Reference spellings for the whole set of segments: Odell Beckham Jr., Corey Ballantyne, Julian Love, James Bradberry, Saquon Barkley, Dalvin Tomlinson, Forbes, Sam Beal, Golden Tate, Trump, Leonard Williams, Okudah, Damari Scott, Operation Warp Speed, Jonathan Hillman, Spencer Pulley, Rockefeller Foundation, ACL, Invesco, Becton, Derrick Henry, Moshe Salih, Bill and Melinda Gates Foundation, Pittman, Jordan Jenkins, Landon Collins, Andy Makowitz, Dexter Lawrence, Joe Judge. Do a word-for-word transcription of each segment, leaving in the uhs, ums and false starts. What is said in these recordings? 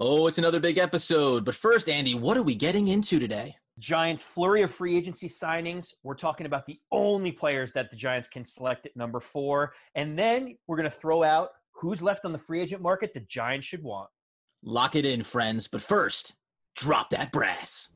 Oh, it's another big episode. But first, Andy, what are we getting into today? Giants flurry of free agency signings. We're talking about the only players that the Giants can select at number four. And then we're going to throw out who's left on the free agent market the Giants should want. Lock it in, friends. But first, drop that brass.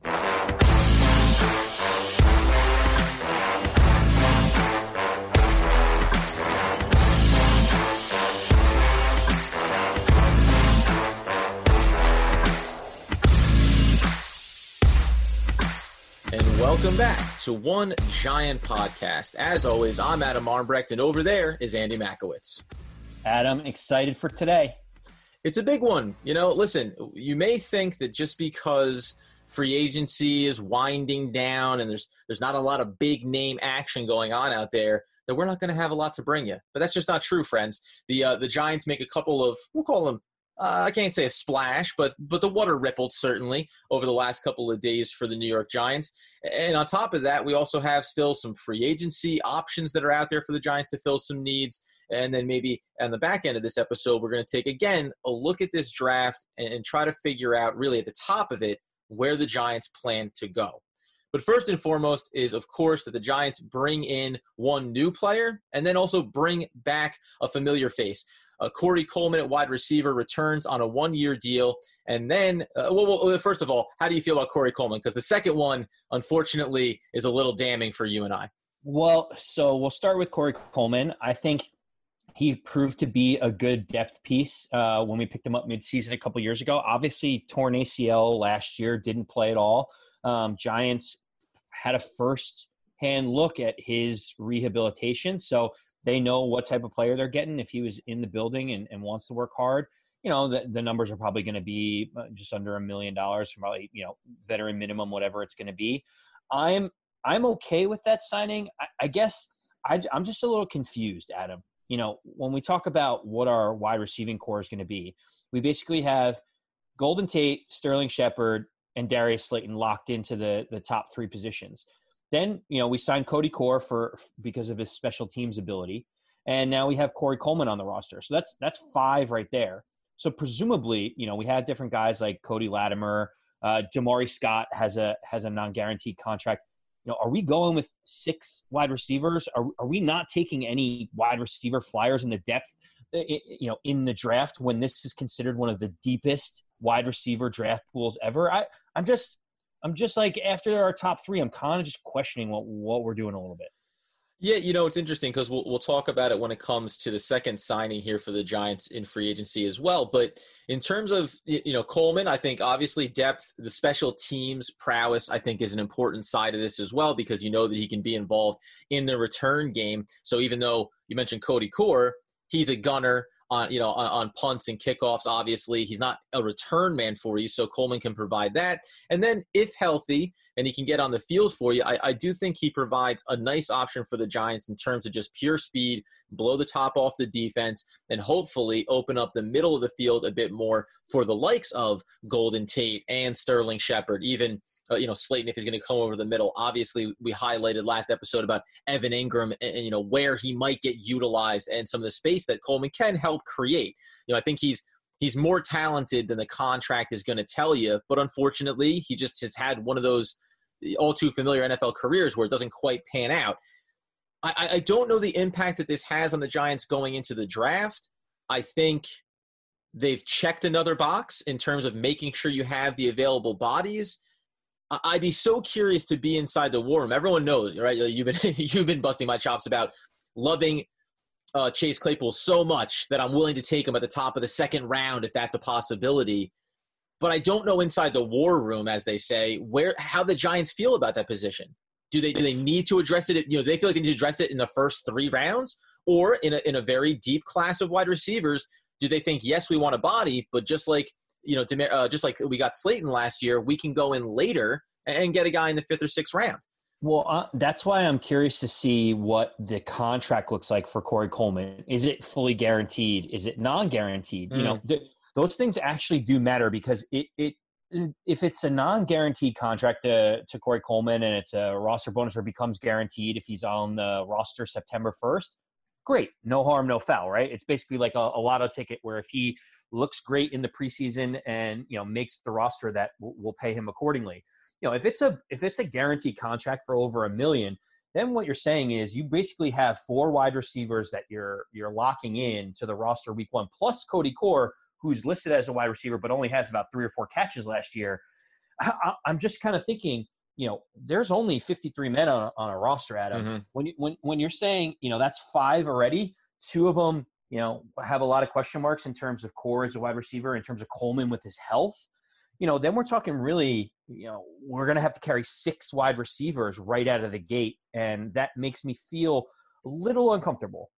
Welcome back to One Giant Podcast. As always, I'm Adam Armbrecht, and over there is Andy Makowitz. Adam, excited for today? It's a big one. You know, listen, you may think that just because free agency is winding down and there's there's not a lot of big name action going on out there, that we're not going to have a lot to bring you. But that's just not true, friends. The uh, the Giants make a couple of, we'll call them, Uh, I can't say a splash, but but the water rippled, certainly, over the last couple of days for the New York Giants. And on top of that, we also have still some free agency options that are out there for the Giants to fill some needs. And then maybe on the back end of this episode, we're going to take, again, a look at this draft and, and try to figure out, really, at the top of it, where the Giants plan to go. But first and foremost is, of course, that the Giants bring in one new player and then also bring back a familiar face. Uh, Corey Coleman at wide receiver returns on a one-year deal. And then, uh, well, well, first of all, how do you feel about Corey Coleman? Because the second one, unfortunately, is a little damning for you and I. Well, so we'll start with Corey Coleman. I think he proved to be a good depth piece uh, when we picked him up midseason a couple years ago. Obviously, torn A C L last year, didn't play at all. Um, Giants had a first-hand look at his rehabilitation, so they know what type of player they're getting. If he was in the building and, and wants to work hard, you know, the, the numbers are probably going to be just under a million dollars, probably, you know, veteran minimum, whatever it's going to be. I'm I'm okay with that signing. I, I guess I, I'm just a little confused, Adam. You know, when we talk about what our wide receiving core is going to be, we basically have Golden Tate, Sterling Shepard, and Darius Slayton locked into the the top three positions. Then, you know, we signed Cody Core for because of his special teams ability, and now we have Corey Coleman on the roster. So that's that's five right there. So presumably, you know, we had different guys like Cody Latimer, uh, Damari Scott has a has a non-guaranteed contract. You know, are we going with six wide receivers? Are are we not taking any wide receiver flyers in the depth, you know, in the draft when this is considered one of the deepest wide receiver draft pools ever? I I'm just. I'm just like, after our top three, I'm kind of just questioning what, what we're doing a little bit. Yeah, you know, it's interesting because we'll we'll talk about it when it comes to the second signing here for the Giants in free agency as well. But in terms of, you know, Coleman, I think obviously depth, the special teams prowess, I think is an important side of this as well, because you know that he can be involved in the return game. So even though you mentioned Cody Core, he's a gunner on, you know, on, on punts and kickoffs. Obviously, he's not a return man for you, so Coleman can provide that. And then if healthy and he can get on the field for you, I, I do think he provides a nice option for the Giants in terms of just pure speed, blow the top off the defense, and hopefully open up the middle of the field a bit more for the likes of Golden Tate and Sterling Shepard, even Uh, you know, Slayton, if he's going to come over the middle. Obviously, we highlighted last episode about Evan Engram and, and, you know, where he might get utilized and some of the space that Coleman can help create. You know, I think he's he's more talented than the contract is going to tell you, but unfortunately, he just has had one of those all too familiar N F L careers where it doesn't quite pan out. I, I don't know the impact that this has on the Giants going into the draft. I think they've checked another box in terms of making sure you have the available bodies. I'd be so curious to be inside the war room. Everyone knows, right? You've been you've been busting my chops about loving uh, Chase Claypool so much that I'm willing to take him at the top of the second round if that's a possibility. But I don't know inside the war room, as they say, where how the Giants feel about that position. Do they do they need to address it? You know, do they feel like they need to address it in the first three rounds, or in a, in a very deep class of wide receivers? Do they think, yes, we want a body, but just like you know, uh, just like we got Slayton last year, we can go in later and get a guy in the fifth or sixth round. Well, uh, that's why I'm curious to see what the contract looks like for Corey Coleman. Is it fully guaranteed? Is it non-guaranteed? Mm. You know, th- those things actually do matter, because it, it if it's a non-guaranteed contract to, to Corey Coleman and it's a roster bonus or becomes guaranteed if he's on the roster September first, great. No harm, no foul, right? It's basically like a, a lotto ticket where if he – looks great in the preseason and, you know, makes the roster that w- will pay him accordingly. You know, if it's a, if it's a guaranteed contract for over a million, then what you're saying is you basically have four wide receivers that you're, you're locking in to the roster week one, plus Cody Core, who's listed as a wide receiver, but only has about three or four catches last year. I, I'm just kind of thinking, you know, there's only fifty-three men on, on a roster, Adam. Mm-hmm. When, you, when, when you're saying, you know, that's five already, two of them, you know, have a lot of question marks in terms of Core as a wide receiver, in terms of Coleman with his health, you know, then we're talking really, you know, we're going to have to carry six wide receivers right out of the gate. And that makes me feel a little uncomfortable.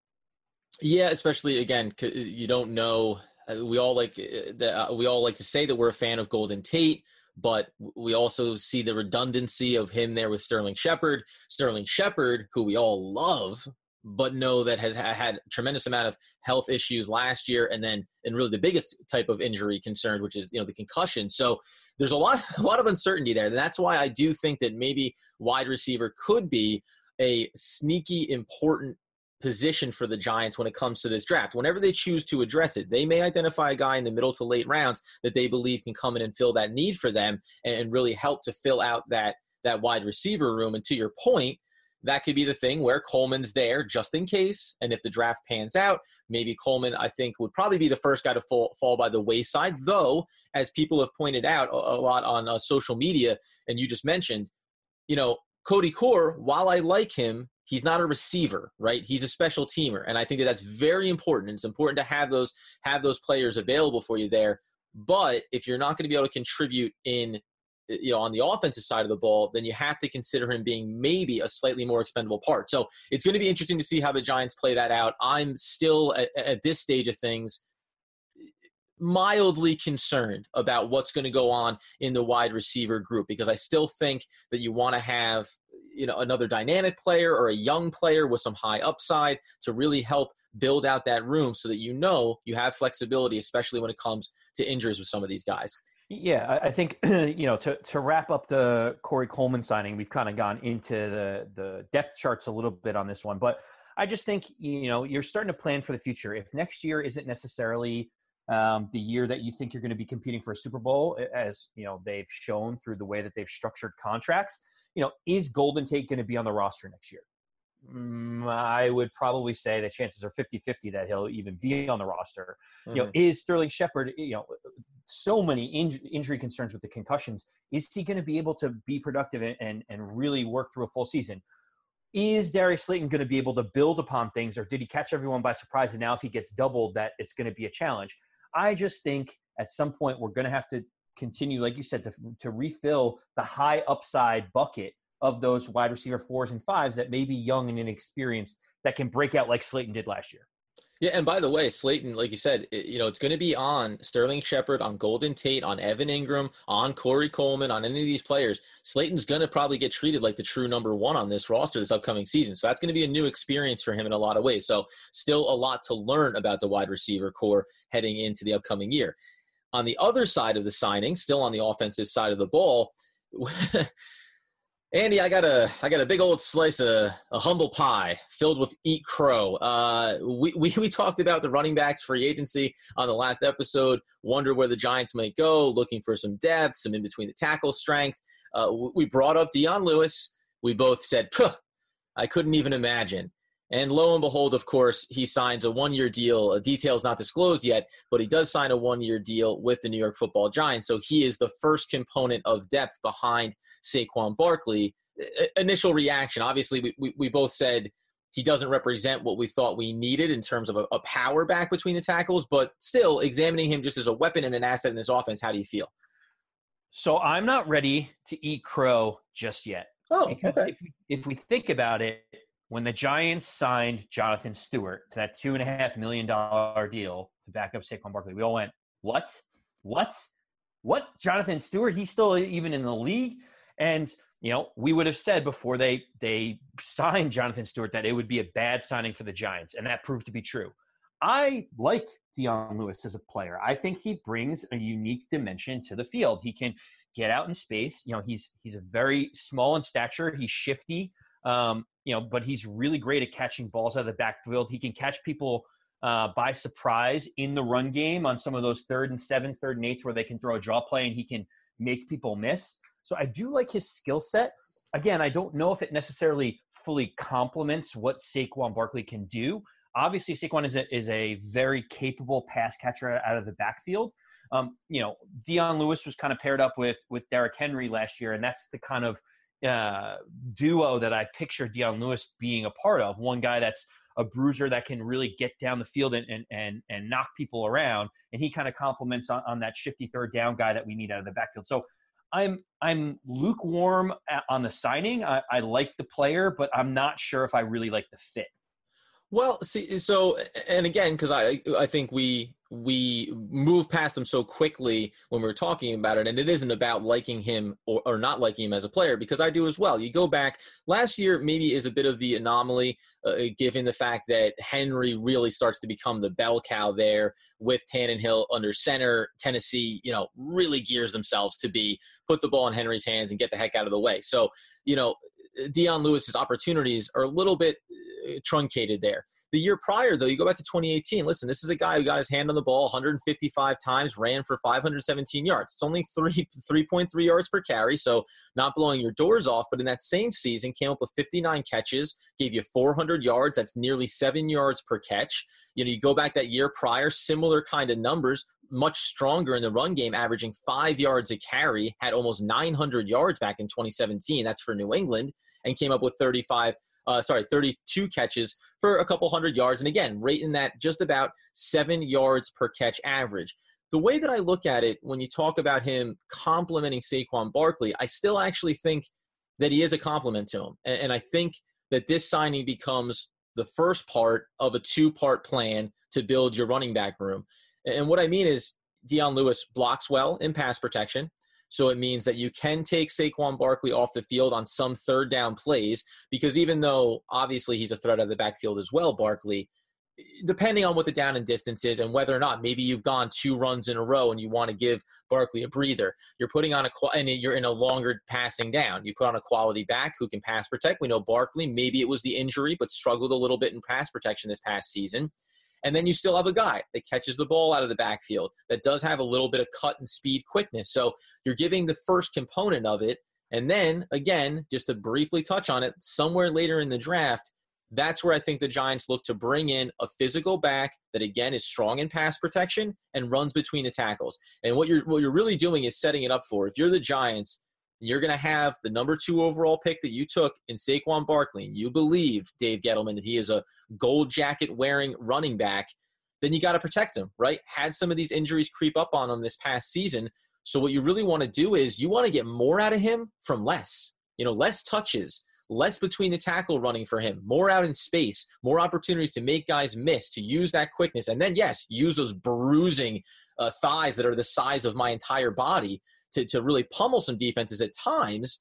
Yeah. Especially again, you don't know, we all like, we all like to say that we're a fan of Golden Tate, but we also see the redundancy of him there with Sterling Shepard, Sterling Shepard, who we all love, but know that has had a tremendous amount of health issues last year. And then, and really the biggest type of injury concerned, which is, you know, the concussion. So there's a lot, a lot of uncertainty there. And that's why I do think that maybe wide receiver could be a sneaky, important position for the Giants when it comes to this draft. Whenever they choose to address it, they may identify a guy in the middle to late rounds that they believe can come in and fill that need for them and really help to fill out that, that wide receiver room. And to your point, that could be the thing where Coleman's there just in case. And if the draft pans out, maybe Coleman, I think, would probably be the first guy to fall, fall by the wayside. Though, as people have pointed out a, a lot on uh, social media, and you just mentioned, you know, Cody Core, while I like him, he's not a receiver, right? He's a special teamer. And I think that that's very important. It's important to have those, have those players available for you there. But if you're not going to be able to contribute in, you know, on the offensive side of the ball, then you have to consider him being maybe a slightly more expendable part. So it's going to be interesting to see how the Giants play that out. I'm still at, at this stage of things mildly concerned about what's going to go on in the wide receiver group, because I still think that you want to have, you know, another dynamic player or a young player with some high upside to really help build out that room so that, you know, you have flexibility, especially when it comes to injuries with some of these guys. Yeah, I think, you know, to, to wrap up the Corey Coleman signing, we've kind of gone into the, the depth charts a little bit on this one. But I just think, you know, you're starting to plan for the future. If next year isn't necessarily um, the year that you think you're going to be competing for a Super Bowl, as, you know, they've shown through the way that they've structured contracts, you know, is Golden Tate going to be on the roster next year? Mm, I would probably say the chances are fifty-fifty that he'll even be on the roster. Mm-hmm. You know, is Sterling Shepard, you know, so many inj- injury concerns with the concussions, is he going to be able to be productive and, and, and really work through a full season? Is Darius Slayton going to be able to build upon things, or did he catch everyone by surprise? And now if he gets doubled, that it's going to be a challenge. I just think at some point we're going to have to continue, like you said, to, to refill the high upside bucket of those wide receiver fours and fives that may be young and inexperienced that can break out like Slayton did last year. Yeah, and by the way, Slayton, like you said, it, you know, it's going to be on Sterling Shepard, on Golden Tate, on Evan Engram, on Corey Coleman, on any of these players. Slayton's going to probably get treated like the true number one on this roster this upcoming season. So that's going to be a new experience for him in a lot of ways. So still a lot to learn about the wide receiver core heading into the upcoming year. On the other side of the signing, still on the offensive side of the ball, Andy, I got a, I got a big old slice of a humble pie filled with eat crow. Uh, we, we we talked about the running backs free agency on the last episode. Wonder where the Giants might go, looking for some depth, some in between the tackle strength. Uh, we brought up Dion Lewis. We both said, "Puh, I couldn't even imagine." And lo and behold, of course, he signs a one-year deal. Details not disclosed yet, but he does sign a one-year deal with the New York Football Giants. So he is the first component of depth behind Saquon Barkley. Initial reaction, obviously, we, we, we both said he doesn't represent what we thought we needed in terms of a, a power back between the tackles, but still examining him just as a weapon and an asset in this offense, how do you feel? So I'm not ready to eat crow just yet. Oh, okay. If we, if we think about it, when the Giants signed Jonathan Stewart to that two and a half million dollar deal to back up Saquon Barkley, we all went, "What? What? What? Jonathan Stewart? He's still even in the league?" And you know, we would have said before they they signed Jonathan Stewart that it would be a bad signing for the Giants, and that proved to be true. I like Dion Lewis as a player. I think he brings a unique dimension to the field. He can get out in space. You know, he's he's a very small in stature. He's shifty. Um, you know, but he's really great at catching balls out of the backfield. He can catch people uh, by surprise in the run game on some of those third and sevens, third and eights where they can throw a draw play and he can make people miss. So I do like his skill set. Again, I don't know if it necessarily fully complements what Saquon Barkley can do. Obviously, Saquon is a, is a very capable pass catcher out of the backfield. Um, you know, Dion Lewis was kind of paired up with with Derrick Henry last year, and that's the kind of uh, duo that I picture Dion Lewis being a part of. One guy that's a bruiser that can really get down the field and and and, and knock people around, and he kind of complements on, on that shifty third down guy that we need out of the backfield. So I'm I'm lukewarm on the signing. I, I like the player, but I'm not sure if I really like the fit. Well, see, so, and again, because I I think we we move past him so quickly when we were talking about it, and it isn't about liking him or, or not liking him as a player, because I do as well. You go back, last year maybe is a bit of the anomaly, uh, given the fact that Henry really starts to become the bell cow there with Tannehill under center. Tennessee, you know, really gears themselves to be, put the ball in Henry's hands and get the heck out of the way. So, you know, Dion Lewis's opportunities are a little bit truncated there. The year prior, though, you go back to twenty eighteen. Listen, this is a guy who got his hand on the ball one hundred fifty-five times, ran for five hundred seventeen yards. It's only three point three yards per carry, so not blowing your doors off. But in that same season, came up with fifty-nine catches, gave you four hundred yards. That's nearly seven yards per catch. You know, you go back that year prior, similar kind of numbers, much stronger in the run game, averaging five yards a carry, had almost nine hundred yards back in twenty seventeen. That's for New England, and came up with thirty-five Uh, sorry, thirty-two catches for a couple hundred yards. And again, rating that just about seven yards per catch average. The way that I look at it, when you talk about him complimenting Saquon Barkley, I still actually think that he is a compliment to him. And, and I think that this signing becomes the first part of a two-part plan to build your running back room. And, and what I mean is Dion Lewis blocks well in pass protection. So it means that you can take Saquon Barkley off the field on some third down plays, because even though obviously he's a threat out of the backfield as well, Barkley, depending on what the down and distance is and whether or not maybe you've gone two runs in a row and you want to give Barkley a breather, you're putting on a and you're in a longer passing down. You put on a quality back who can pass protect. We know Barkley, maybe it was the injury, but struggled a little bit in pass protection this past season. And then you still have a guy that catches the ball out of the backfield that does have a little bit of cut and speed quickness. So you're giving the first component of it. And then, again, just to briefly touch on it, somewhere later in the draft, that's where I think the Giants look to bring in a physical back that, again, is strong in pass protection and runs between the tackles. And what you're what you're really doing is setting it up for, if you're the Giants, you're going to have the number two overall pick that you took in Saquon Barkley, and you believe, Dave Gettleman, that he is a gold jacket-wearing running back, then you got to protect him, right? Had some of these injuries creep up on him this past season. So what you really want to do is you want to get more out of him from less, you know, less touches, less between the tackle running for him, more out in space, more opportunities to make guys miss, to use that quickness. And then, yes, use those bruising uh, thighs that are the size of my entire body To, to really pummel some defenses at times.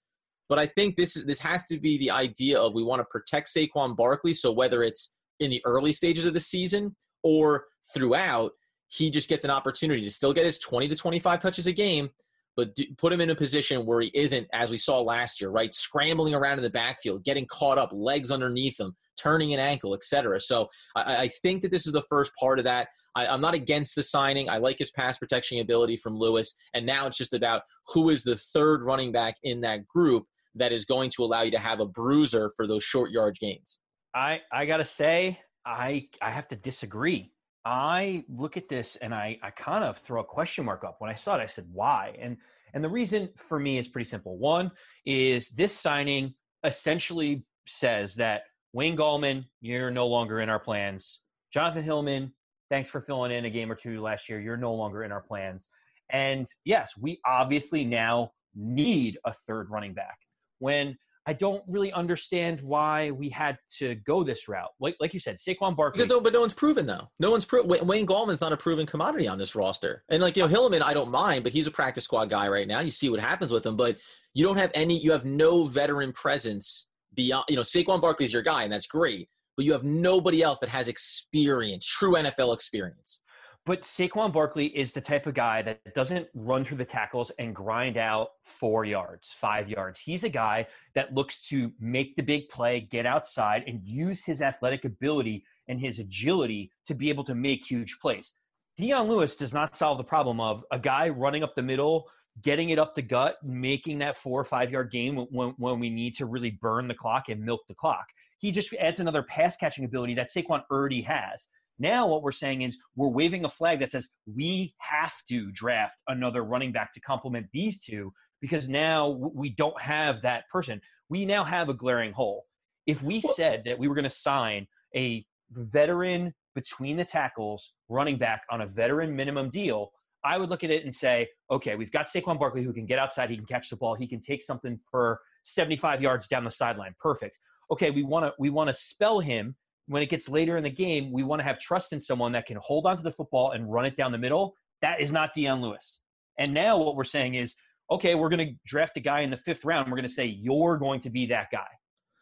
But I think this is, this has to be the idea of, we want to protect Saquon Barkley, so whether it's in the early stages of the season or throughout, he just gets an opportunity to still get his twenty to twenty-five touches a game, but do, put him in a position where he isn't, as we saw last year, right, scrambling around in the backfield, getting caught up, legs underneath him, turning an ankle, et cetera. So I, I think that this is the first part of that. I, I'm not against the signing. I like his pass protection ability from Lewis. And now it's just about who is the third running back in that group that is going to allow you to have a bruiser for those short yard gains. I, I got to say, I, I have to disagree. I look at this and I, I kind of throw a question mark up. When I saw it, I said, why? And, and the reason for me is pretty simple. One is this signing essentially says that Wayne Gallman, you're no longer in our plans. Jonathan Hillman, thanks for filling in a game or two last year. You're no longer in our plans. And yes, we obviously now need a third running back, when I don't really understand why we had to go this route. Like like you said, Saquon Barkley. Because no, but no one's proven, though. No one's proven. Wayne Gallman's not a proven commodity on this roster. And, like, you know, Hillman, I don't mind, but he's a practice squad guy right now. You see what happens with him. But you don't have any – you have no veteran presence – beyond, you know, Saquon Barkley's your guy, and that's great, but you have nobody else that has experience, true N F L experience. But Saquon Barkley is the type of guy that doesn't run through the tackles and grind out four yards, five yards. He's a guy that looks to make the big play, get outside, and use his athletic ability and his agility to be able to make huge plays. Dion Lewis does not solve the problem of a guy running up the middle, getting it up the gut, making that four or five-yard game when, when we need to really burn the clock and milk the clock. He just adds another pass-catching ability that Saquon already has. Now what we're saying is we're waving a flag that says we have to draft another running back to complement these two because now we don't have that person. We now have a glaring hole. If we said that we were going to sign a veteran between the tackles running back on a veteran minimum deal, I would look at it and say, okay, we've got Saquon Barkley who can get outside, he can catch the ball, he can take something for seventy-five yards down the sideline. Perfect. Okay, we want to we want to spell him. When it gets later in the game, we want to have trust in someone that can hold on to the football and run it down the middle. That is not Dion Lewis. And now what we're saying is, okay, we're going to draft a guy in the fifth round. We're going to say, you're going to be that guy.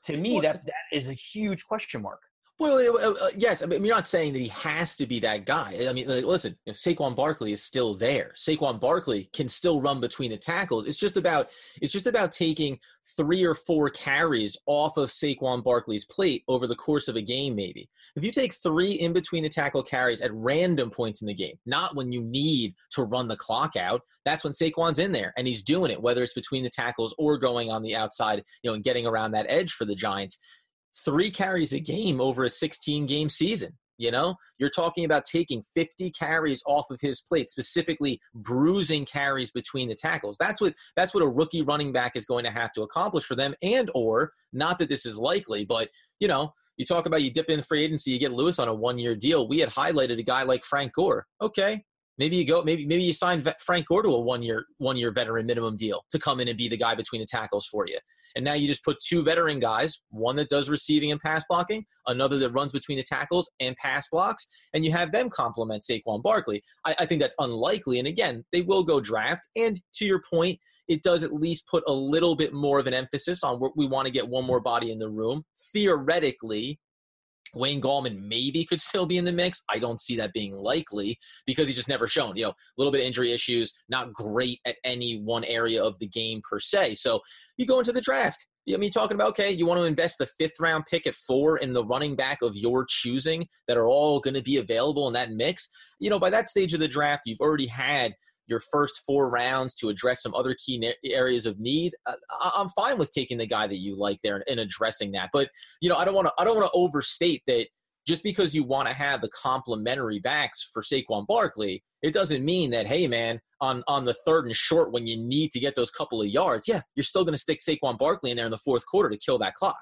To me, well, that, that is a huge question mark. Well, uh, yes. I mean, you're not saying that he has to be that guy. I mean, like, listen, you know, Saquon Barkley is still there. Saquon Barkley can still run between the tackles. It's just about it's just about taking three or four carries off of Saquon Barkley's plate over the course of a game, maybe. If you take three in between the tackle carries at random points in the game, not when you need to run the clock out, that's when Saquon's in there and he's doing it, whether it's between the tackles or going on the outside, you know, and getting around that edge for the Giants. Three carries a game over a sixteen-game season, you know? You're talking about taking fifty carries off of his plate, specifically bruising carries between the tackles. That's what that's what a rookie running back is going to have to accomplish for them, and or, not that this is likely, but, you know, you talk about you dip in free agency, you get Lewis on a one-year deal. We had highlighted a guy like Frank Gore. Okay, maybe you go, maybe maybe you sign Frank Gore to a one-year one-year veteran minimum deal to come in and be the guy between the tackles for you. And now you just put two veteran guys, one that does receiving and pass blocking, another that runs between the tackles and pass blocks, and you have them complement Saquon Barkley. I, I think that's unlikely. And again, they will go draft. And to your point, it does at least put a little bit more of an emphasis on what we want to get one more body in the room. Theoretically, Wayne Gallman maybe could still be in the mix. I don't see that being likely because he's just never shown, you know, a little bit of injury issues, not great at any one area of the game per se. So you go into the draft. I mean, you're talking about, okay, you want to invest the fifth round pick at four in the running back of your choosing that are all going to be available in that mix. You know, by that stage of the draft, you've already had your first four rounds to address some other key areas of need. I'm fine with taking the guy that you like there and addressing that. But, you know, I don't want to I don't want to overstate that just because you want to have the complementary backs for Saquon Barkley, it doesn't mean that, hey, man, on, on the third and short when you need to get those couple of yards, yeah, you're still going to stick Saquon Barkley in there in the fourth quarter to kill that clock.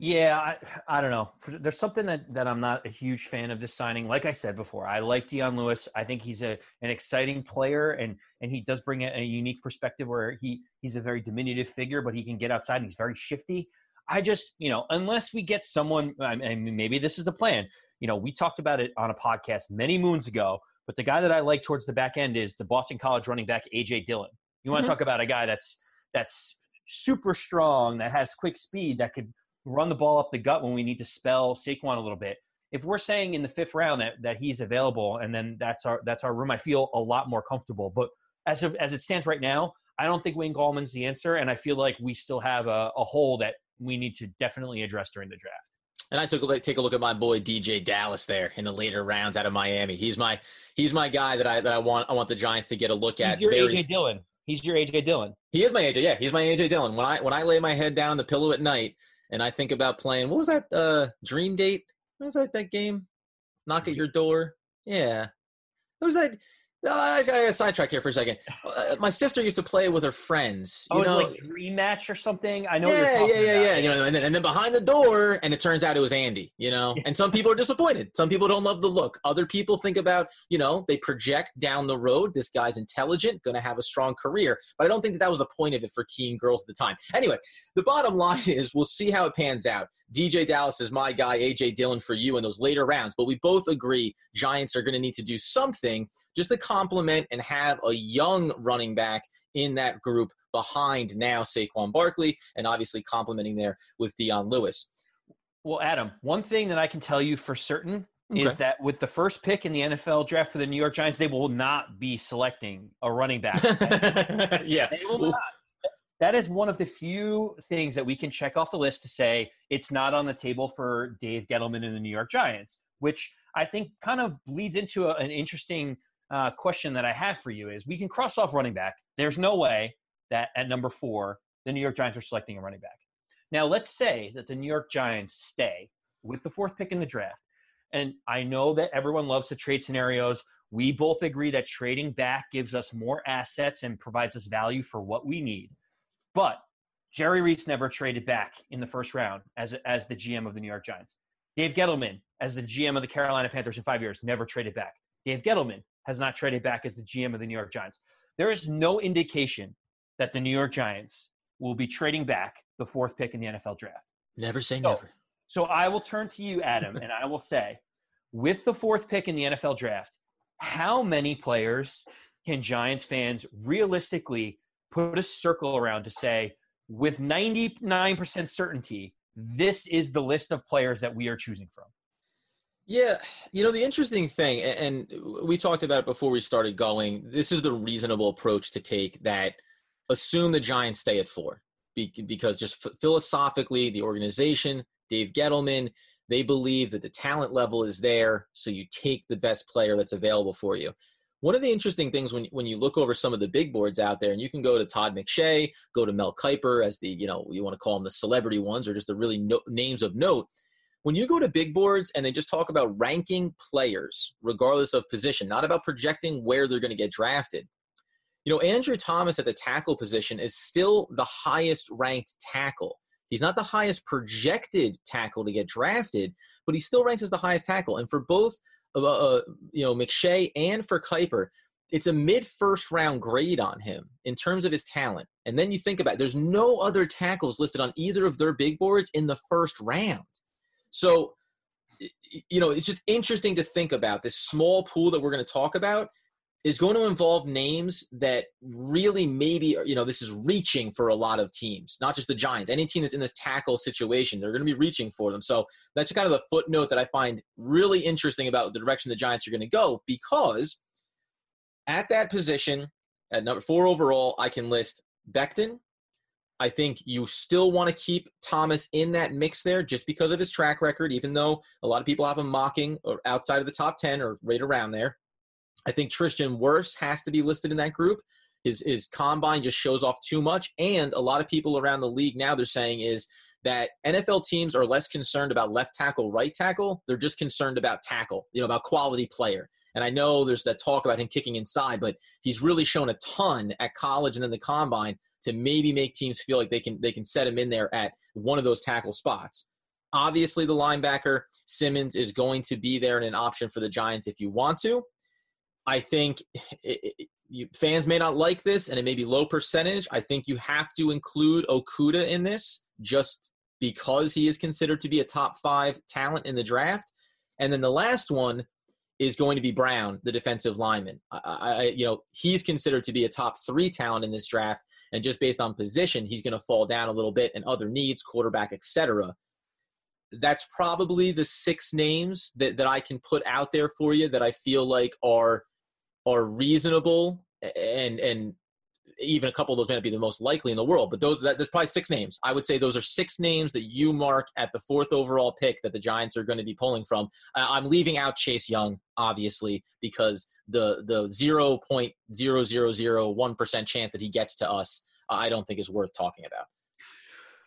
Yeah, I, I don't know. There's something that, that I'm not a huge fan of this signing. Like I said before, I like Dion Lewis. I think he's a an exciting player, and, and he does bring a, a unique perspective where he, he's a very diminutive figure, but he can get outside and he's very shifty. I just, you know, unless we get someone, I mean, maybe this is the plan. You know, we talked about it on a podcast many moons ago, but the guy that I like towards the back end is the Boston College running back, A J. Dillon. You want to mm-hmm. talk about a guy that's that's super strong, that has quick speed, that could – run the ball up the gut when we need to spell Saquon a little bit. If we're saying in the fifth round that, that he's available and then that's our that's our room, I feel a lot more comfortable. But as of, as it stands right now, I don't think Wayne Gallman's the answer, and I feel like we still have a, a hole that we need to definitely address during the draft. And I took a, take a look at my boy D J Dallas there in the later rounds out of Miami. He's my he's my guy that I that I want I want the Giants to get a look at. He's your Very- A J. Dillon. He's your A J. Dillon. He is my A J. Yeah, he's my A J. Dillon. When I when I lay my head down on the pillow at night. And I think about playing, what was that uh, dream date? What was that, that game? Knock at your door? Yeah. What was that? Oh, I got to sidetrack here for a second. Uh, my sister used to play with her friends. You oh, know? It was like Dream Match or something? I know yeah, what you're talking yeah, yeah, about. Yeah, yeah, you know, and then, and then behind the door, and it turns out it was Andy, you know? And some people are disappointed. Some people don't love the look. Other people think about, you know, they project down the road, this guy's intelligent, going to have a strong career. But I don't think that, that was the point of it for teen girls at the time. Anyway, the bottom line is we'll see how it pans out. D J Dallas is my guy, A J. Dillon for you in those later rounds. But we both agree Giants are going to need to do something just to complement and have a young running back in that group behind now Saquon Barkley and obviously complementing there with Dion Lewis. Well, Adam, one thing that I can tell you for certain okay. is that with the first pick in the N F L draft for the New York Giants, they will not be selecting a running back. yeah. They will not. That is one of the few things that we can check off the list to say it's not on the table for Dave Gettleman and the New York Giants, which I think kind of leads into a, an interesting uh, question that I have for you is we can cross off running back. There's no way that at number four, the New York Giants are selecting a running back. Now, let's say that the New York Giants stay with the fourth pick in the draft. And I know that everyone loves to trade scenarios. We both agree that trading back gives us more assets and provides us value for what we need. But Jerry Reitz never traded back in the first round as, as the G M of the New York Giants. Dave Gettleman, as the G M of the Carolina Panthers in five years, never traded back. Dave Gettleman has not traded back as the G M of the New York Giants. There is no indication that the New York Giants will be trading back the fourth pick in the N F L draft. Never say so, never. So I will turn to you, Adam, and I will say, with the fourth pick in the N F L draft, how many players can Giants fans realistically put a circle around to say, with ninety-nine percent certainty, this is the list of players that we are choosing from? Yeah, you know, the interesting thing, and we talked about it before we started going, this is the reasonable approach to take that assume the Giants stay at four. Because just philosophically, the organization, Dave Gettleman, they believe that the talent level is there, so you take the best player that's available for you. One of the interesting things when, when you look over some of the big boards out there, and you can go to Todd McShay, go to Mel Kiper as the, you know, you want to call them the celebrity ones or just the really no, names of note. When you go to big boards and they just talk about ranking players, regardless of position, not about projecting where they're going to get drafted. You know, Andrew Thomas at the tackle position is still the highest ranked tackle. He's not the highest projected tackle to get drafted, but he still ranks as the highest tackle. And for both, uh, you know, McShay and for Kiper, it's a mid-first round grade on him in terms of his talent. And then you think about it, there's no other tackles listed on either of their big boards in the first round. So, you know, it's just interesting to think about this small pool that we're going to talk about is going to involve names that really maybe, you know, this is reaching for a lot of teams, not just the Giants. Any team that's in this tackle situation, they're going to be reaching for them. So that's kind of the footnote that I find really interesting about the direction the Giants are going to go, because at that position, at number four overall, I can list Becton. I think you still want to keep Thomas in that mix there just because of his track record, even though a lot of people have him mocking or outside of the top ten or right around there. I think Tristan Wirfs has to be listed in that group. His, his combine just shows off too much. And a lot of people around the league now they're saying is that N F L teams are less concerned about left tackle, right tackle. They're just concerned about tackle, you know, about quality player. And I know there's that talk about him kicking inside, but he's really shown a ton at college and then the combine to maybe make teams feel like they can they can set him in there at one of those tackle spots. Obviously, the linebacker, Simmons, is going to be there and an option for the Giants if you want to. I think it, it, you, fans may not like this, and it may be low percentage. I think you have to include Okudah in this just because he is considered to be a top five talent in the draft. And then the last one is going to be Brown, the defensive lineman. I, I, you know, he's considered to be a top three talent in this draft, and just based on position, he's going to fall down a little bit and other needs, quarterback, et cetera. That's probably the six names that, that I can put out there for you that I feel like are – are reasonable, and and even a couple of those may not be the most likely in the world, but those that, there's probably six names. I would say those are six names that you mark at the fourth overall pick that the Giants are going to be pulling from. Uh, I'm leaving out Chase Young, obviously, because the the zero point zero zero zero one percent chance that he gets to us, uh, I don't think is worth talking about.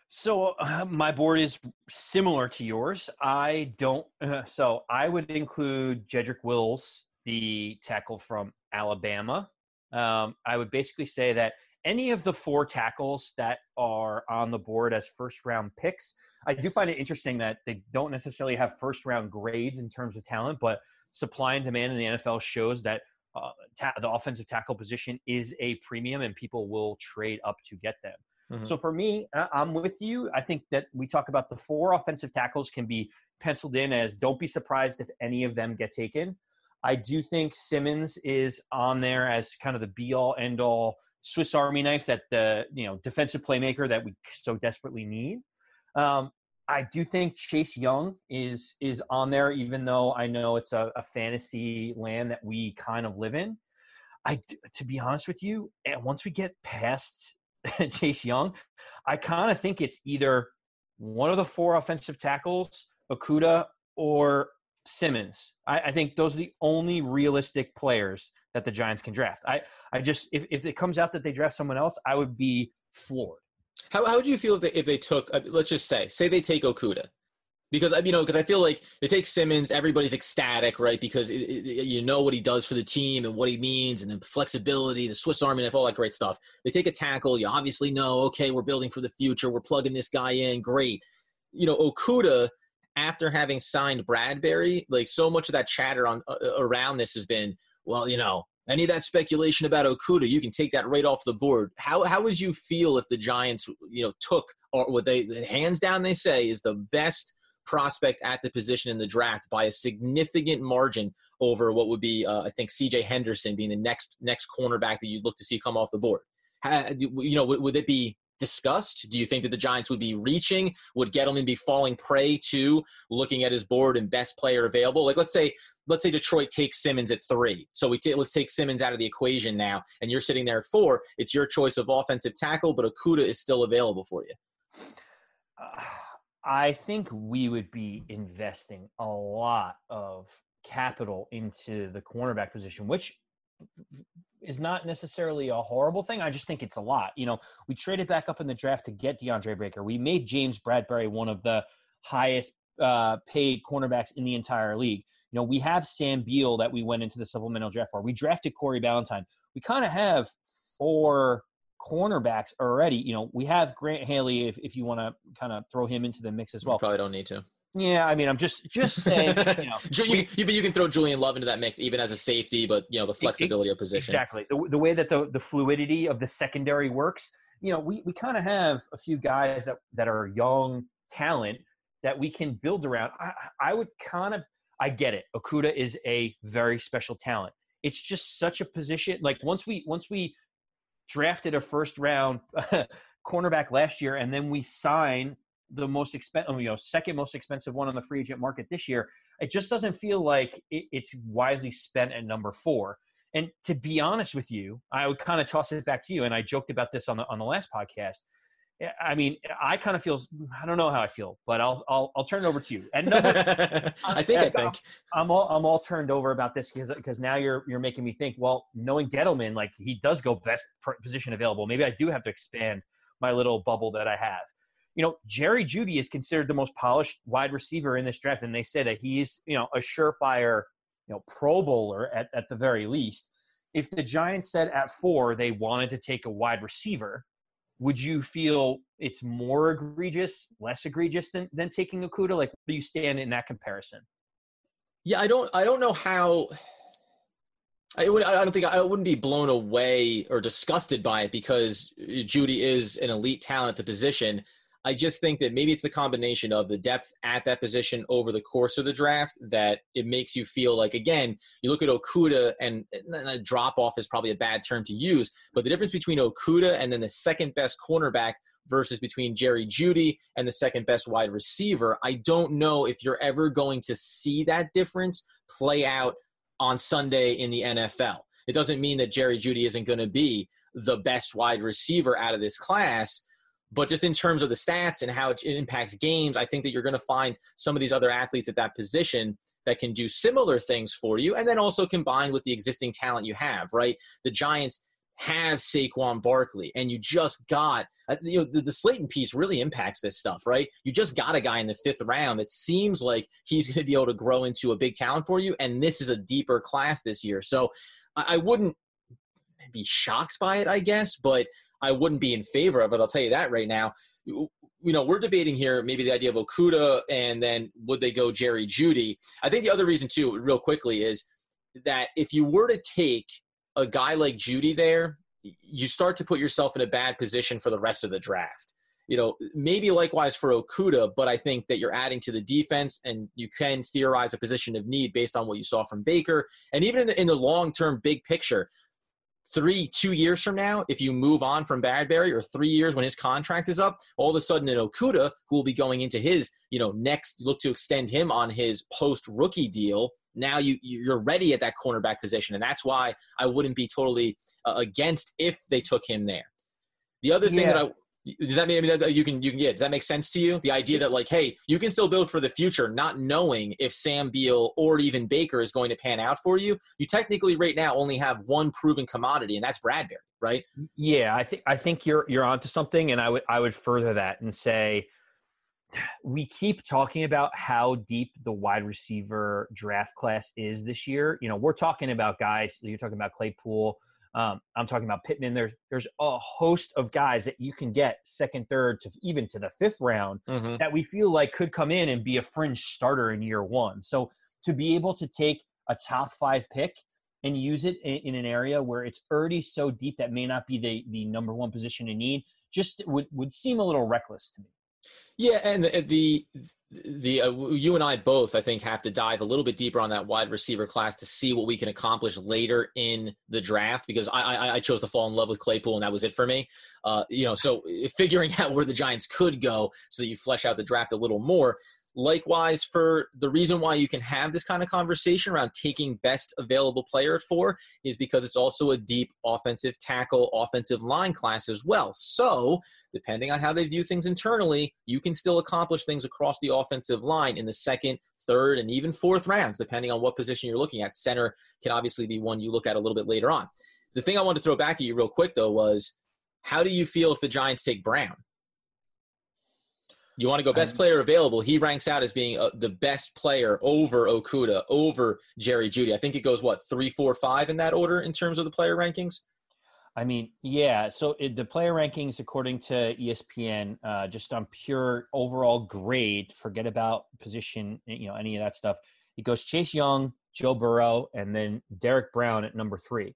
So uh, my board is similar to yours. I don't uh, – so I would include Jedrick Wills, the tackle from Alabama. Um, I would basically say that any of the four tackles that are on the board as first-round picks, I do find it interesting that they don't necessarily have first-round grades in terms of talent, but supply and demand in the N F L shows that uh, ta- the offensive tackle position is a premium and people will trade up to get them. Mm-hmm. So for me, I- I'm with you. I think that we talk about the four offensive tackles can be penciled in as don't be surprised if any of them get taken. I do think Simmons is on there as kind of the be-all, end-all Swiss Army knife that the, you know, defensive playmaker that we so desperately need. Um, I do think Chase Young is is on there, even though I know it's a, a fantasy land that we kind of live in. I, to be honest with you, once we get past Chase Young, I kind of think it's either one of the four offensive tackles, Okudah or Simmons. I, I think those are the only realistic players that the Giants can draft. I, I just if, if it comes out that they draft someone else, I would be floored. How how would you feel if they if they took uh, let's just say say they take Okudah, because I you know because I feel like they take Simmons, everybody's ecstatic, right? Because it, it, you know what he does for the team and what he means and the flexibility, the Swiss Army knife, all that great stuff. They take a tackle, you obviously know, okay, we're building for the future, we're plugging this guy in, great. You know, Okudah, after having signed Bradberry, like so much of that chatter on uh, around this has been, well, you know, any of that speculation about Okudah, you can take that right off the board. How how would you feel if the Giants, you know, took or what they hands down they say is the best prospect at the position in the draft by a significant margin over what would be uh, I think C J Henderson being the next next cornerback that you'd look to see come off the board? How, you know, would, would it be discussed? Do you think that the Giants would be reaching? Would Gettleman be falling prey to looking at his board and best player available? Like, let's say, let's say Detroit takes Simmons at three. So we t- let's take Simmons out of the equation now, and you're sitting there at four. It's your choice of offensive tackle, but Okudah is still available for you. Uh, I think we would be investing a lot of capital into the cornerback position, which is not necessarily a horrible thing. I just think it's a lot. You know, we traded back up in the draft to get DeAndre Baker. We made James Bradberry one of the highest uh, paid cornerbacks in the entire league. You know, we have Sam Beal that we went into the supplemental draft for. We drafted Corey Ballantyne. We kind of have four cornerbacks already. You know, we have Grant Haley if, if you want to kind of throw him into the mix as well. You probably don't need to. Yeah, I mean, I'm just just saying. You know, you, you, you can throw Julian Love into that mix even as a safety, but, you know, the flexibility it, it, of position. Exactly. The, the way that the, the fluidity of the secondary works, you know, we, we kind of have a few guys that, that are young talent that we can build around. I, I would kind of – I get it. Okudah is a very special talent. It's just such a position – like once we once we drafted a first-round cornerback last year and then we sign – the most expensive, you know, second most expensive one on the free agent market this year, it just doesn't feel like it, it's wisely spent at number four. And to be honest with you, I would kind of toss it back to you. And I joked about this on the on the last podcast. I mean, I kind of feel, I don't know how I feel, but I'll I'll, I'll turn it over to you. And number, I think I think I'm, I'm all I'm all turned over about this because because now you're you're making me think. Well, knowing Gettleman, like he does go best position available. Maybe I do have to expand my little bubble that I have. You know, Jerry Jeudy is considered the most polished wide receiver in this draft, and they say that he is, you know, a surefire, you know, Pro Bowler at, at the very least. If the Giants said at four they wanted to take a wide receiver, would you feel it's more egregious, less egregious than, than taking Okudah? Like, where do you stand in that comparison? Yeah, I don't, I don't know how. I would, I don't think I wouldn't be blown away or disgusted by it because Jeudy is an elite talent at the position. I just think that maybe it's the combination of the depth at that position over the course of the draft that it makes you feel like, again, you look at Okudah and, and a drop-off is probably a bad term to use, but the difference between Okudah and then the second-best cornerback versus between Jerry Jeudy and the second-best wide receiver, I don't know if you're ever going to see that difference play out on Sunday in the N F L. It doesn't mean that Jerry Jeudy isn't going to be the best wide receiver out of this class, but just in terms of the stats and how it impacts games, I think that you're going to find some of these other athletes at that position that can do similar things for you, and then also combined with the existing talent you have, right? The Giants have Saquon Barkley, and you just got you know, – the, the Slayton piece really impacts this stuff, right? You just got a guy in the fifth round that seems like he's going to be able to grow into a big talent for you, and this is a deeper class this year. So I, I wouldn't be shocked by it, I guess, but – I wouldn't be in favor of it. I'll tell you that right now. You know, we're debating here maybe the idea of Okudah and then would they go Jerry Jeudy. I think the other reason, too, real quickly, is that if you were to take a guy like Jeudy there, you start to put yourself in a bad position for the rest of the draft. You know, maybe likewise for Okudah, but I think that you're adding to the defense and you can theorize a position of need based on what you saw from Baker. And even in the, in the long-term big picture, three, two years from now, if you move on from Bradberry, or three years when his contract is up, all of a sudden at Okudah, who will be going into his, you know, next, look to extend him on his post-rookie deal, now you, you're ready at that cornerback position. And that's why I wouldn't be totally uh, against if they took him there. The other thing yeah. that I – does that mean, I mean, you can, you can, yeah, does that make sense to you? The idea that, like, hey, you can still build for the future, not knowing if Sam Beal or even Baker is going to pan out for you. You technically right now only have one proven commodity, and that's Bradberry, right? Yeah. I think, I think you're, you're onto something. And I would, I would further that and say, we keep talking about how deep the wide receiver draft class is this year. You know, we're talking about guys, you're talking about Claypool, Um, I'm talking about Pittman. There's there's a host of guys that you can get second, third, to even to the fifth round mm-hmm. that we feel like could come in and be a fringe starter in year one. So to be able to take a top five pick and use it in, in an area where it's already so deep that may not be the, the number one position in need just would, would seem a little reckless to me. Yeah, and the the, the uh, you and I both, I think, have to dive a little bit deeper on that wide receiver class to see what we can accomplish later in the draft, because I I, I chose to fall in love with Claypool, and that was it for me. Uh, you know, so figuring out where the Giants could go so that you flesh out the draft a little more. Likewise, for the reason why you can have this kind of conversation around taking best available player at four is because it's also a deep offensive tackle, offensive line class as well. So depending on how they view things internally, you can still accomplish things across the offensive line in the second, third, and even fourth rounds, depending on what position you're looking at. Center can obviously be one you look at a little bit later on. The thing I wanted to throw back at you real quick, though, was how do you feel if the Giants take Brown? You want to go best player available. He ranks out as being uh, the best player over Okudah, over Jerry Jeudy. I think it goes, what, three, four, five in that order in terms of the player rankings? I mean, yeah. So it, the player rankings, according to E S P N, uh, just on pure overall grade, forget about position, you know, any of that stuff. It goes Chase Young, Joe Burrow, and then Derrick Brown at number three.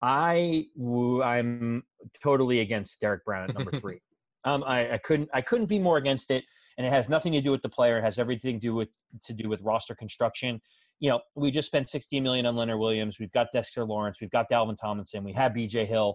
I, I'm totally against Derrick Brown at number three. Um, I, I couldn't. I couldn't be more against it, and it has nothing to do with the player. It has everything to do with to do with roster construction. You know, we just spent sixteen million dollars on Leonard Williams. We've got Dexter Lawrence. We've got Dalvin Tomlinson. We have B J Hill.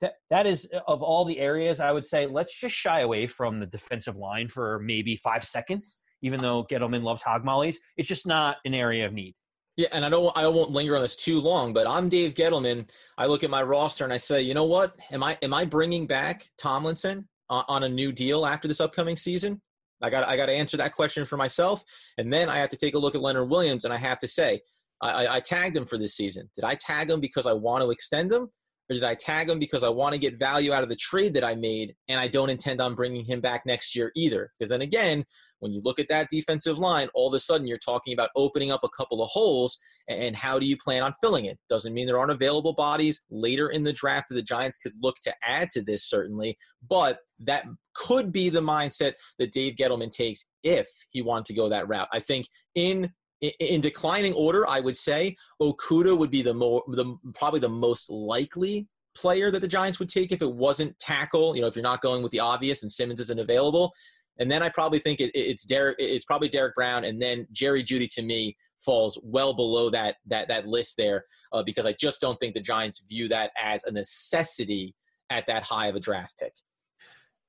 That that is of all the areas, I would say let's just shy away from the defensive line for maybe five seconds. Even though Gettleman loves hog mollies, it's just not an area of need. Yeah, and I don't. I won't linger on this too long, but I'm Dave Gettleman. I look at my roster and I say, you know what? Am I am I bringing back Tomlinson on, on a new deal after this upcoming season? I got I got to answer that question for myself, and then I have to take a look at Leonard Williams, and I have to say, I, I, I tagged him for this season. Did I tag him because I want to extend him, or did I tag him because I want to get value out of the trade that I made, and I don't intend on bringing him back next year either? Because then again, when you look at that defensive line, all of a sudden you're talking about opening up a couple of holes, and how do you plan on filling it? Doesn't mean there aren't available bodies later in the draft that the Giants could look to add to this, certainly, but that could be the mindset that Dave Gettleman takes if he wanted to go that route. I think in in declining order, I would say Okudah would be the more the probably the most likely player that the Giants would take if it wasn't tackle. You know, if you're not going with the obvious and Simmons isn't available. And then I probably think it, it's Derek. It's probably Derrick Brown, and then Jerry Jeudy to me falls well below that that that list there uh, because I just don't think the Giants view that as a necessity at that high of a draft pick.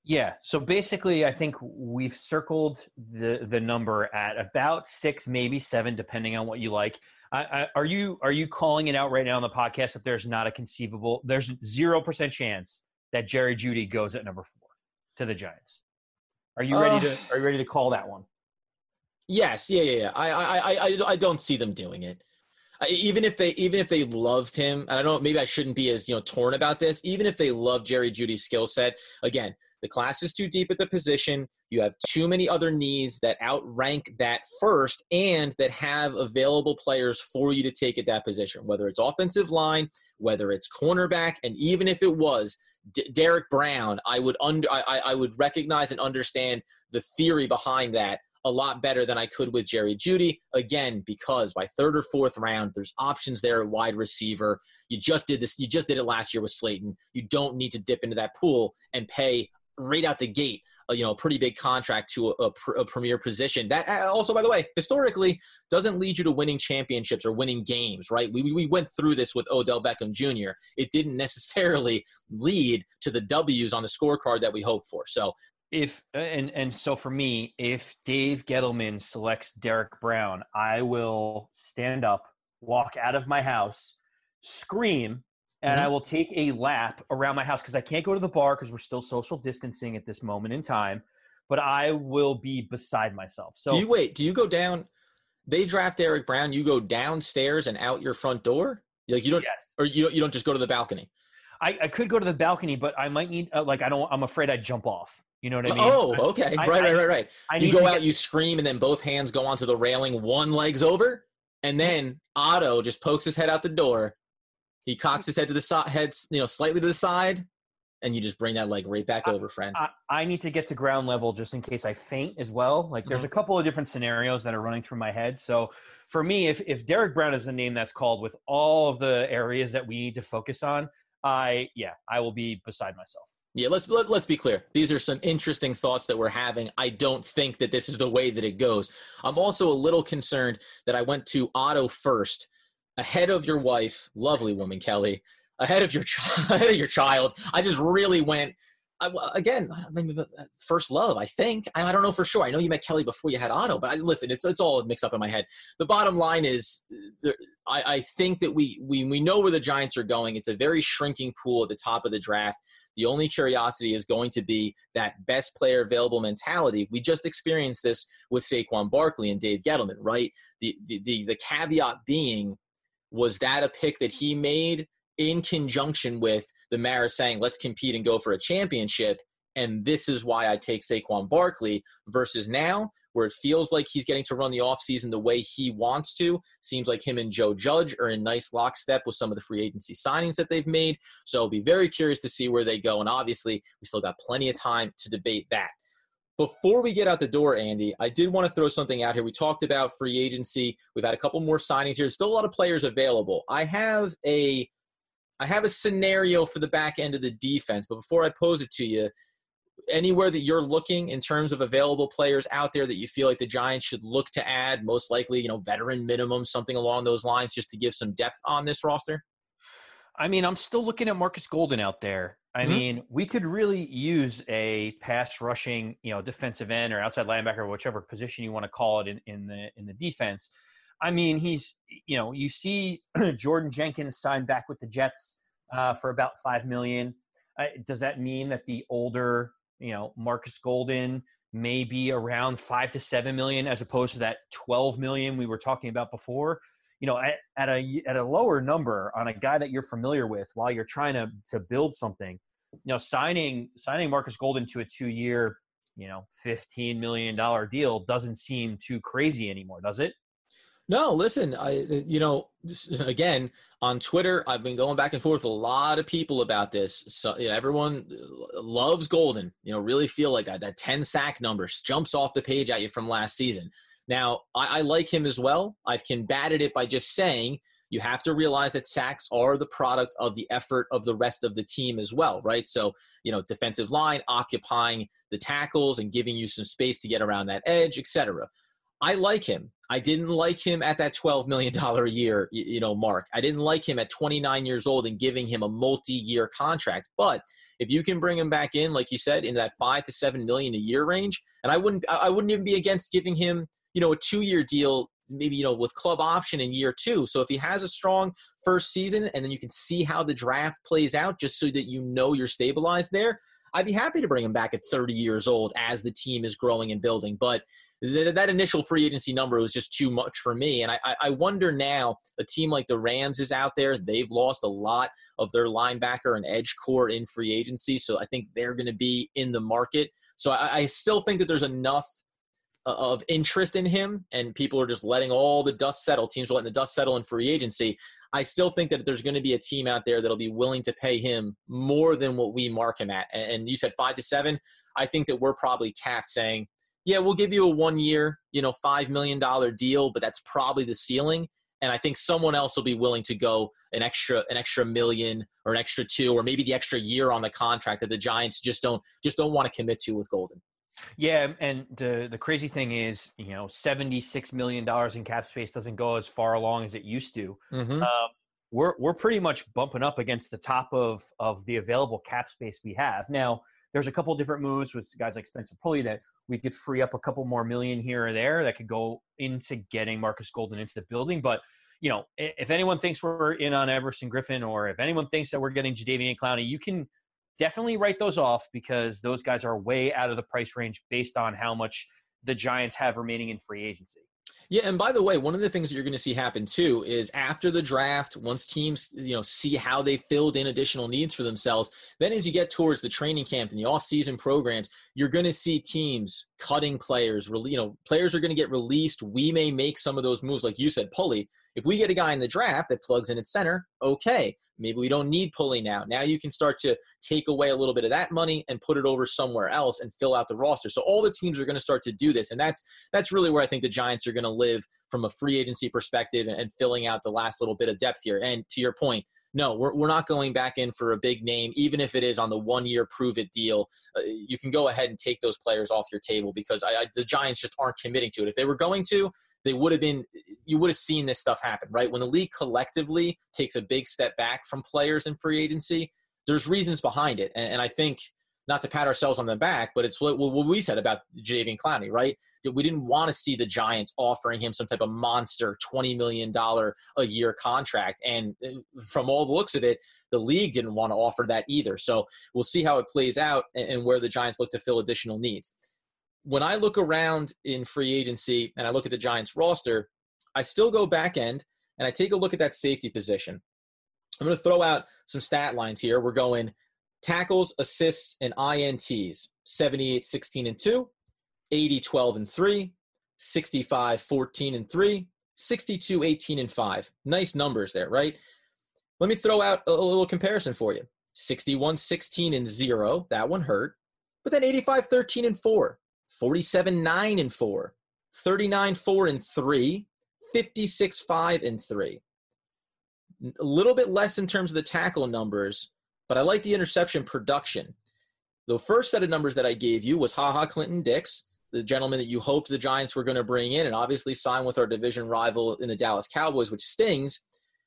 Yeah. So basically, I think we've circled the the number at about six, maybe seven, depending on what you like. I, I, are you are you calling it out right now on the podcast that there's not a conceivable, there's zero percent chance that Jerry Jeudy goes at number four to the Giants? Are you ready to? Uh, are you ready to call that one? Yes. Yeah. Yeah. yeah. I, I. I. I. don't see them doing it. I, even if they. Even if they loved him, and I don't. Maybe I shouldn't be as you know torn about this. Even if they love Jerry Judy's skill set, again, the class is too deep at the position. You have too many other needs that outrank that first, and that have available players for you to take at that position. Whether it's offensive line, whether it's cornerback, and even if it was D- Derrick Brown, I would under I, I would recognize and understand the theory behind that a lot better than I could with Jerry Jeudy. Again, because by third or fourth round, there's options there at wide receiver. You just did this. You just did it last year with Slayton. You don't need to dip into that pool and pay right out the gate a, you know, pretty big contract to a, a, pr- a premier position. That also, by the way, historically doesn't lead you to winning championships or winning games, right? We we went through this with Odell Beckham Junior It didn't necessarily lead to the W's on the scorecard that we hoped for. So if and and so for me, if Dave Gettleman selects Derrick Brown, I will stand up, walk out of my house, scream, and mm-hmm. I will take a lap around my house because I can't go to the bar because we're still social distancing at this moment in time, but I will be beside myself. So do you wait, do you go down, they draft Derrick Brown, you go downstairs and out your front door? Like you don't, yes. or you you don't just go to the balcony? I, I could go to the balcony, but I might need, uh, like, I don't, I'm afraid I'd jump off. You know what I mean? Oh, okay. I, right, I, right, right, right. I you go get- out, you scream, and then both hands go onto the railing, one leg's over, and then Otto just pokes his head out the door. He cocks his head to the side, head, you know, slightly to the side, and you just bring that leg right back I, over, friend. I, I need to get to ground level just in case I faint as well. Like, there's mm-hmm. a couple of different scenarios that are running through my head. So, for me, if if Derrick Brown is the name that's called with all of the areas that we need to focus on, I yeah, I will be beside myself. Yeah, let's let, let's be clear. These are some interesting thoughts that we're having. I don't think that this is the way that it goes. I'm also a little concerned that I went to Otto first. Ahead of your wife, lovely woman, Kelly, ahead of your child, ahead of your child. I just really went, I, again, first love, I think. I, I don't know for sure. I know you met Kelly before you had Otto, but I, listen, it's it's all mixed up in my head. The bottom line is there, I, I think that we, we we know where the Giants are going. It's a very shrinking pool at the top of the draft. The only curiosity is going to be that best player available mentality. We just experienced this with Saquon Barkley and Dave Gettleman, right? The the the, the caveat being, was that a pick that he made in conjunction with the Mariners saying, let's compete and go for a championship, and this is why I take Saquon Barkley, versus now where it feels like he's getting to run the offseason the way he wants to. Seems like him and Joe Judge are in nice lockstep with some of the free agency signings that they've made. So I'll be very curious to see where they go, and obviously we still got plenty of time to debate that. Before we get out the door, Andy, I did want to throw something out here. We talked about free agency. We've had a couple more signings here. There's still a lot of players available. I have a I have a scenario for the back end of the defense, but before I pose it to you, anywhere that you're looking in terms of available players out there that you feel like the Giants should look to add, most likely, you know, veteran minimum, something along those lines, just to give some depth on this roster? I mean, I'm still looking at Markus Golden out there. I mm-hmm. mean, we could really use a pass rushing, you know, defensive end or outside linebacker, or whichever position you want to call it in, in the in the defense. I mean, he's, you know, you see Jordan Jenkins signed back with the Jets uh, for about five million dollars. Uh, does that mean that the older, you know, Markus Golden may be around five to seven million dollars as opposed to that twelve million dollars we were talking about before? You know, at, at a at a lower number on a guy that you're familiar with, while you're trying to to build something, you know, signing signing Markus Golden to a two-year, you know, fifteen million dollars deal doesn't seem too crazy anymore, does it? No, listen, I you know, again, on Twitter, I've been going back and forth with a lot of people about this. So, you know, everyone loves Golden. You know, really feel like that that ten sack number jumps off the page at you from last season. Now, I, I like him as well. I've combated it by just saying you have to realize that sacks are the product of the effort of the rest of the team as well, right? So, you know, defensive line occupying the tackles and giving you some space to get around that edge, et cetera. I like him. I didn't like him at that twelve million dollars a year, you know, mark. I didn't like him at twenty-nine years old and giving him a multi-year contract. But if you can bring him back in, like you said, in that five to seven million dollars a year range, and I wouldn't, I wouldn't even be against giving him, you know, a two-year deal, maybe, you know, with club option in year two. So if he has a strong first season and then you can see how the draft plays out just so that you know you're stabilized there, I'd be happy to bring him back at thirty years old as the team is growing and building. But th- that initial free agency number was just too much for me. And I, I wonder now, a team like the Rams is out there. They've lost a lot of their linebacker and edge core in free agency. So I think they're going to be in the market. So I, I still think that there's enough of interest in him, and people are just letting all the dust settle. Teams are letting the dust settle in free agency. I still think that there's going to be a team out there that'll be willing to pay him more than what we mark him at. And you said five to seven. I think that we're probably capped saying, yeah, we'll give you a one year, you know, five million dollars deal, but that's probably the ceiling. And I think someone else will be willing to go an extra, an extra million or an extra two, or maybe the extra year on the contract that the Giants just don't, just don't want to commit to with Golden. Yeah, and the the crazy thing is, you know, seventy-six million dollars in cap space doesn't go as far along as it used to. Mm-hmm. Uh, we're we're pretty much bumping up against the top of, of the available cap space we have. Now, there's a couple different moves with guys like Spencer Pulley that we could free up a couple more million here or there that could go into getting Markus Golden into the building. But, you know, if anyone thinks we're in on Everson Griffin, or if anyone thinks that we're getting Jadeveon Clowney, you can – definitely write those off, because those guys are way out of the price range based on how much the Giants have remaining in free agency. Yeah, and by the way, one of the things that you're going to see happen too is after the draft, once teams, you know, see how they filled in additional needs for themselves, then as you get towards the training camp and the off-season programs, you're going to see teams cutting players. You know, players are going to get released. We may make some of those moves, like you said, Pulley. If we get a guy in the draft that plugs in at center, okay, maybe we don't need Pulley now. Now you can start to take away a little bit of that money and put it over somewhere else and fill out the roster. So all the teams are going to start to do this, and that's that's really where I think the Giants are going to live from a free agency perspective and, and filling out the last little bit of depth here. And to your point, no, we're we're not going back in for a big name, even if it is on the one-year prove-it deal. Uh, you can go ahead and take those players off your table, because I, I, the Giants just aren't committing to it. If they were going to, they would have been – you would have seen this stuff happen, right? When the league collectively takes a big step back from players in free agency, there's reasons behind it. And, and I think – not to pat ourselves on the back, but it's what, what we said about Jadeveon Clowney, right? That we didn't want to see the Giants offering him some type of monster twenty million dollars a year contract. And from all the looks of it, the league didn't want to offer that either. So we'll see how it plays out and, and where the Giants look to fill additional needs. When I look around in free agency and I look at the Giants roster, I still go back end and I take a look at that safety position. I'm going to throw out some stat lines here. We're going tackles, assists, and I N Ts, seventy-eight sixteen and two, eighty twelve and three, sixty-five fourteen and three, sixty-two eighteen and five. Nice numbers there, right? Let me throw out a little comparison for you. sixty-one sixteen and zero, that one hurt. But then eighty-five thirteen and four, forty-seven nine and four, thirty-nine four and three, fifty-six five and three. A little bit less in terms of the tackle numbers, but I like the interception production. The first set of numbers that I gave you was HaHa Clinton-Dix, the gentleman that you hoped the Giants were going to bring in and obviously sign with our division rival in the Dallas Cowboys, which stings.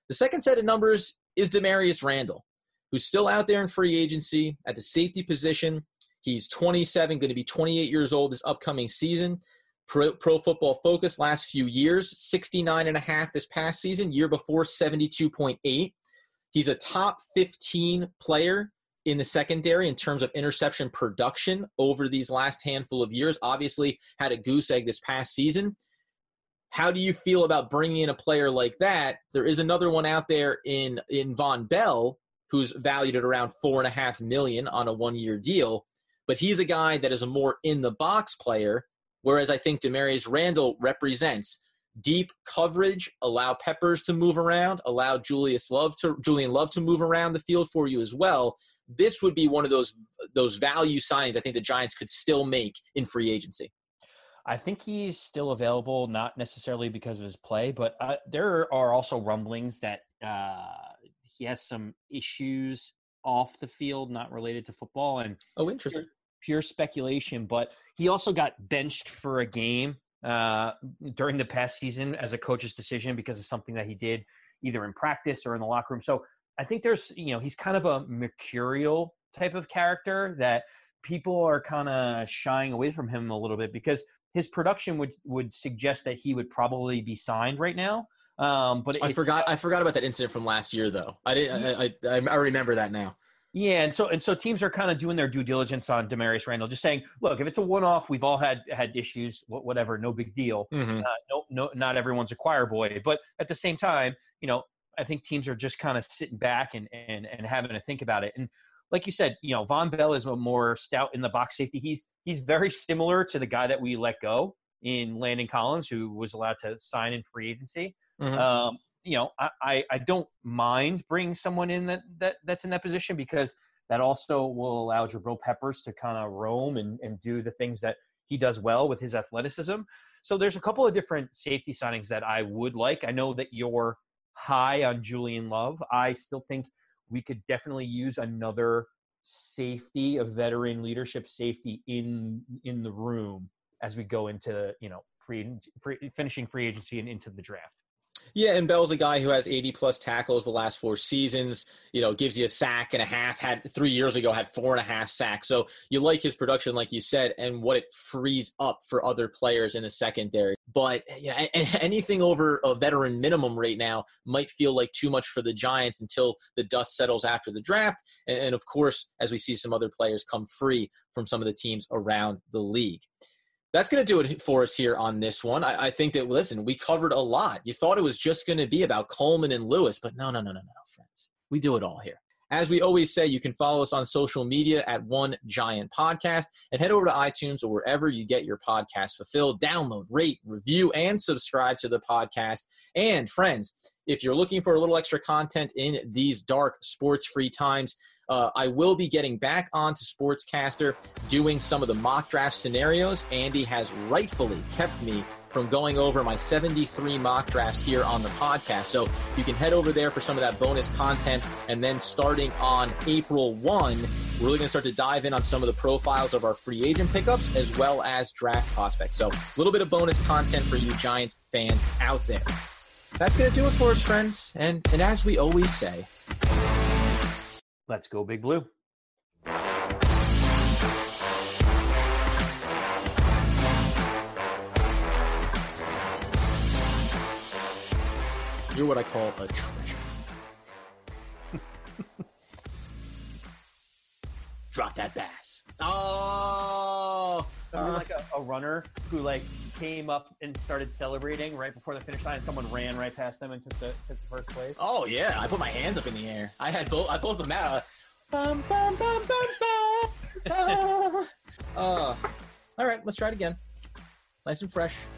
The second set of numbers is Damarious Randall, who's still out there in free agency at the safety position. He's twenty-seven, going to be twenty-eight years old this upcoming season. Pro, pro Football Focus last few years, sixty-nine point five this past season, year before seventy-two point eight. He's a top fifteen player in the secondary in terms of interception production over these last handful of years. Obviously, had a goose egg this past season. How do you feel about bringing in a player like that? There is another one out there in, in Von Bell, who's valued at around four point five million dollars on a one-year deal, but he's a guy that is a more in-the-box player, whereas I think Damarious Randall represents deep coverage, allow Peppers to move around, allow Julius Love to Julian Love to move around the field for you as well. This would be one of those those value signs I think the Giants could still make in free agency. I think he's still available, not necessarily because of his play, but uh, there are also rumblings that uh, he has some issues off the field, not related to football. And oh, interesting. Pure, pure speculation, but he also got benched for a game uh during the past season as a coach's decision because of something that he did either in practice or in the locker room. So I think there's, you know, he's kind of a mercurial type of character that people are kind of shying away from him a little bit because his production would would suggest that he would probably be signed right now. Um but I forgot I forgot about that incident from last year though. I didn't I I, I remember that now. Yeah, and so and so teams are kind of doing their due diligence on Damarious Randall, just saying, look, if it's a one-off, we've all had had issues, whatever, no big deal. Mm-hmm. Uh, no, no, not everyone's a choir boy. But at the same time, you know, I think teams are just kind of sitting back and and and having to think about it. And like you said, you know, Von Bell is a more stout in the box safety. He's he's very similar to the guy that we let go in Landon Collins, who was allowed to sign in free agency. Mm-hmm. Um, you know, I, I, I don't mind bringing someone in that, that that's in that position because that also will allow Jabril Peppers to kind of roam and, and do the things that he does well with his athleticism. So there's a couple of different safety signings that I would like. I know that you're high on Julian Love. I still think we could definitely use another safety, a veteran leadership safety in in the room as we go into, you know, free, free finishing free agency and into the draft. Yeah, and Bell's a guy who has eighty plus tackles the last four seasons, you know, gives you a sack and a half, had three years ago, had four and a half sacks. So you like his production, like you said, and what it frees up for other players in the secondary. But you know, anything over a veteran minimum right now might feel like too much for the Giants until the dust settles after the draft. And of course, as we see some other players come free from some of the teams around the league. That's going to do it for us here on this one. I, I think that, listen, we covered a lot. You thought it was just going to be about Coleman and Lewis, but no, no, no, no, no, friends. We do it all here. As we always say, you can follow us on social media at One Giant Podcast and head over to iTunes or wherever you get your podcast fulfilled. Download, rate, review, and subscribe to the podcast. And friends, if you're looking for a little extra content in these dark sports-free times, Uh, I will be getting back onto Sportscaster, doing some of the mock draft scenarios. Andy has rightfully kept me from going over my seventy-three mock drafts here on the podcast. So you can head over there for some of that bonus content. And then starting on April first, we're really going to start to dive in on some of the profiles of our free agent pickups as well as draft prospects. So a little bit of bonus content for you Giants fans out there. That's going to do it for us, friends. And, and as we always say... let's go, Big Blue. You're what I call a treasure. Drop that bass. Oh! Remember uh, like a, a runner who like came up and started celebrating right before the finish line, and someone ran right past them and took the took the first place. Oh yeah, I put my hands up in the air. I had both. I pulled them out. Bum, bum, bum, bum, bum. uh, all right, let's try it again. Nice and fresh.